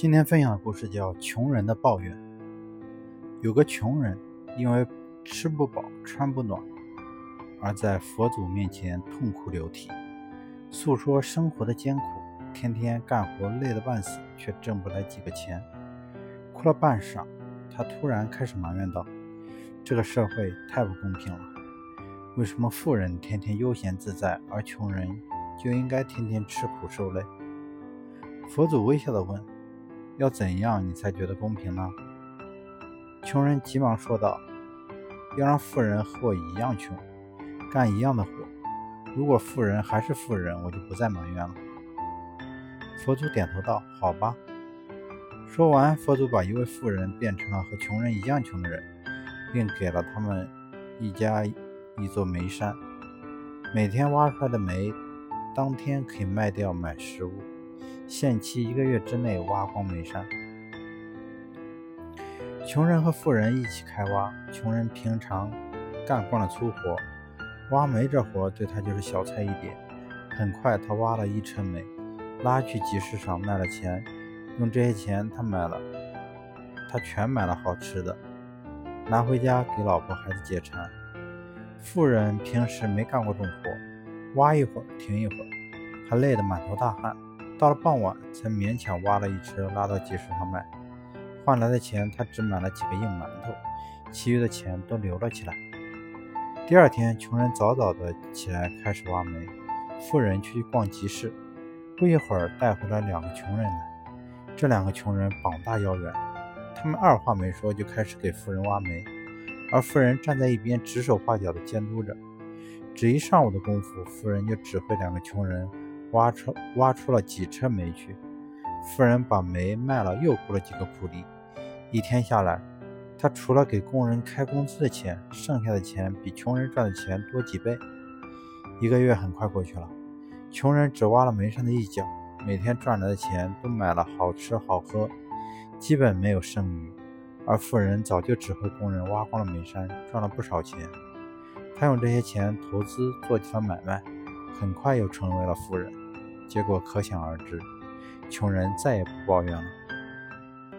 今天分享的故事叫穷人的抱怨。有个穷人因为吃不饱穿不暖而在佛祖面前痛哭流涕，诉说生活的艰苦，天天干活累得半死，却挣不来几个钱。哭了半晌，他突然开始埋怨道，这个社会太不公平了，为什么富人天天悠闲自在，而穷人就应该天天吃苦受累？佛祖微笑地问，要怎样你才觉得公平呢？穷人急忙说道，要让富人和我一样穷，干一样的活，如果富人还是富人，我就不再埋怨了。佛祖点头道，好吧。说完，佛祖把一位富人变成了和穷人一样穷的人，并给了他们一家一座煤山，每天挖出来的煤当天可以卖掉买食物，限期1个月之内挖光煤山。穷人和富人一起开挖，穷人平常干惯了粗活，挖煤这活对他就是小菜一碟。很快他挖了1车煤，拉去集市上卖了钱，用这些钱他全买了好吃的，拿回家给老婆孩子解馋。富人平时没干过重活，挖一会儿停一会儿，还累得满头大汗，到了傍晚才勉强挖了1车拉到集市上卖，换来的钱他只买了几个硬馒头，其余的钱都留了起来。第二天，穷人早早的起来开始挖煤，富人去逛集市，不一会儿带回来2个穷人来。这2个穷人膀大腰圆，他们二话没说就开始给富人挖煤，而富人站在一边指手画脚的监督着。只一上午的功夫，富人就指挥2个穷人挖出了几车煤去。富人把煤卖了，又雇了几个苦力。一天下来，他除了给工人开工资的钱，剩下的钱比穷人赚的钱多几倍。1个月很快过去了，穷人只挖了煤山的一角，每天赚来的钱都买了好吃好喝，基本没有剩余。而富人早就指挥工人挖光了煤山，赚了不少钱。他用这些钱投资做起了买卖，很快又成为了富人。结果可想而知，穷人再也不抱怨了。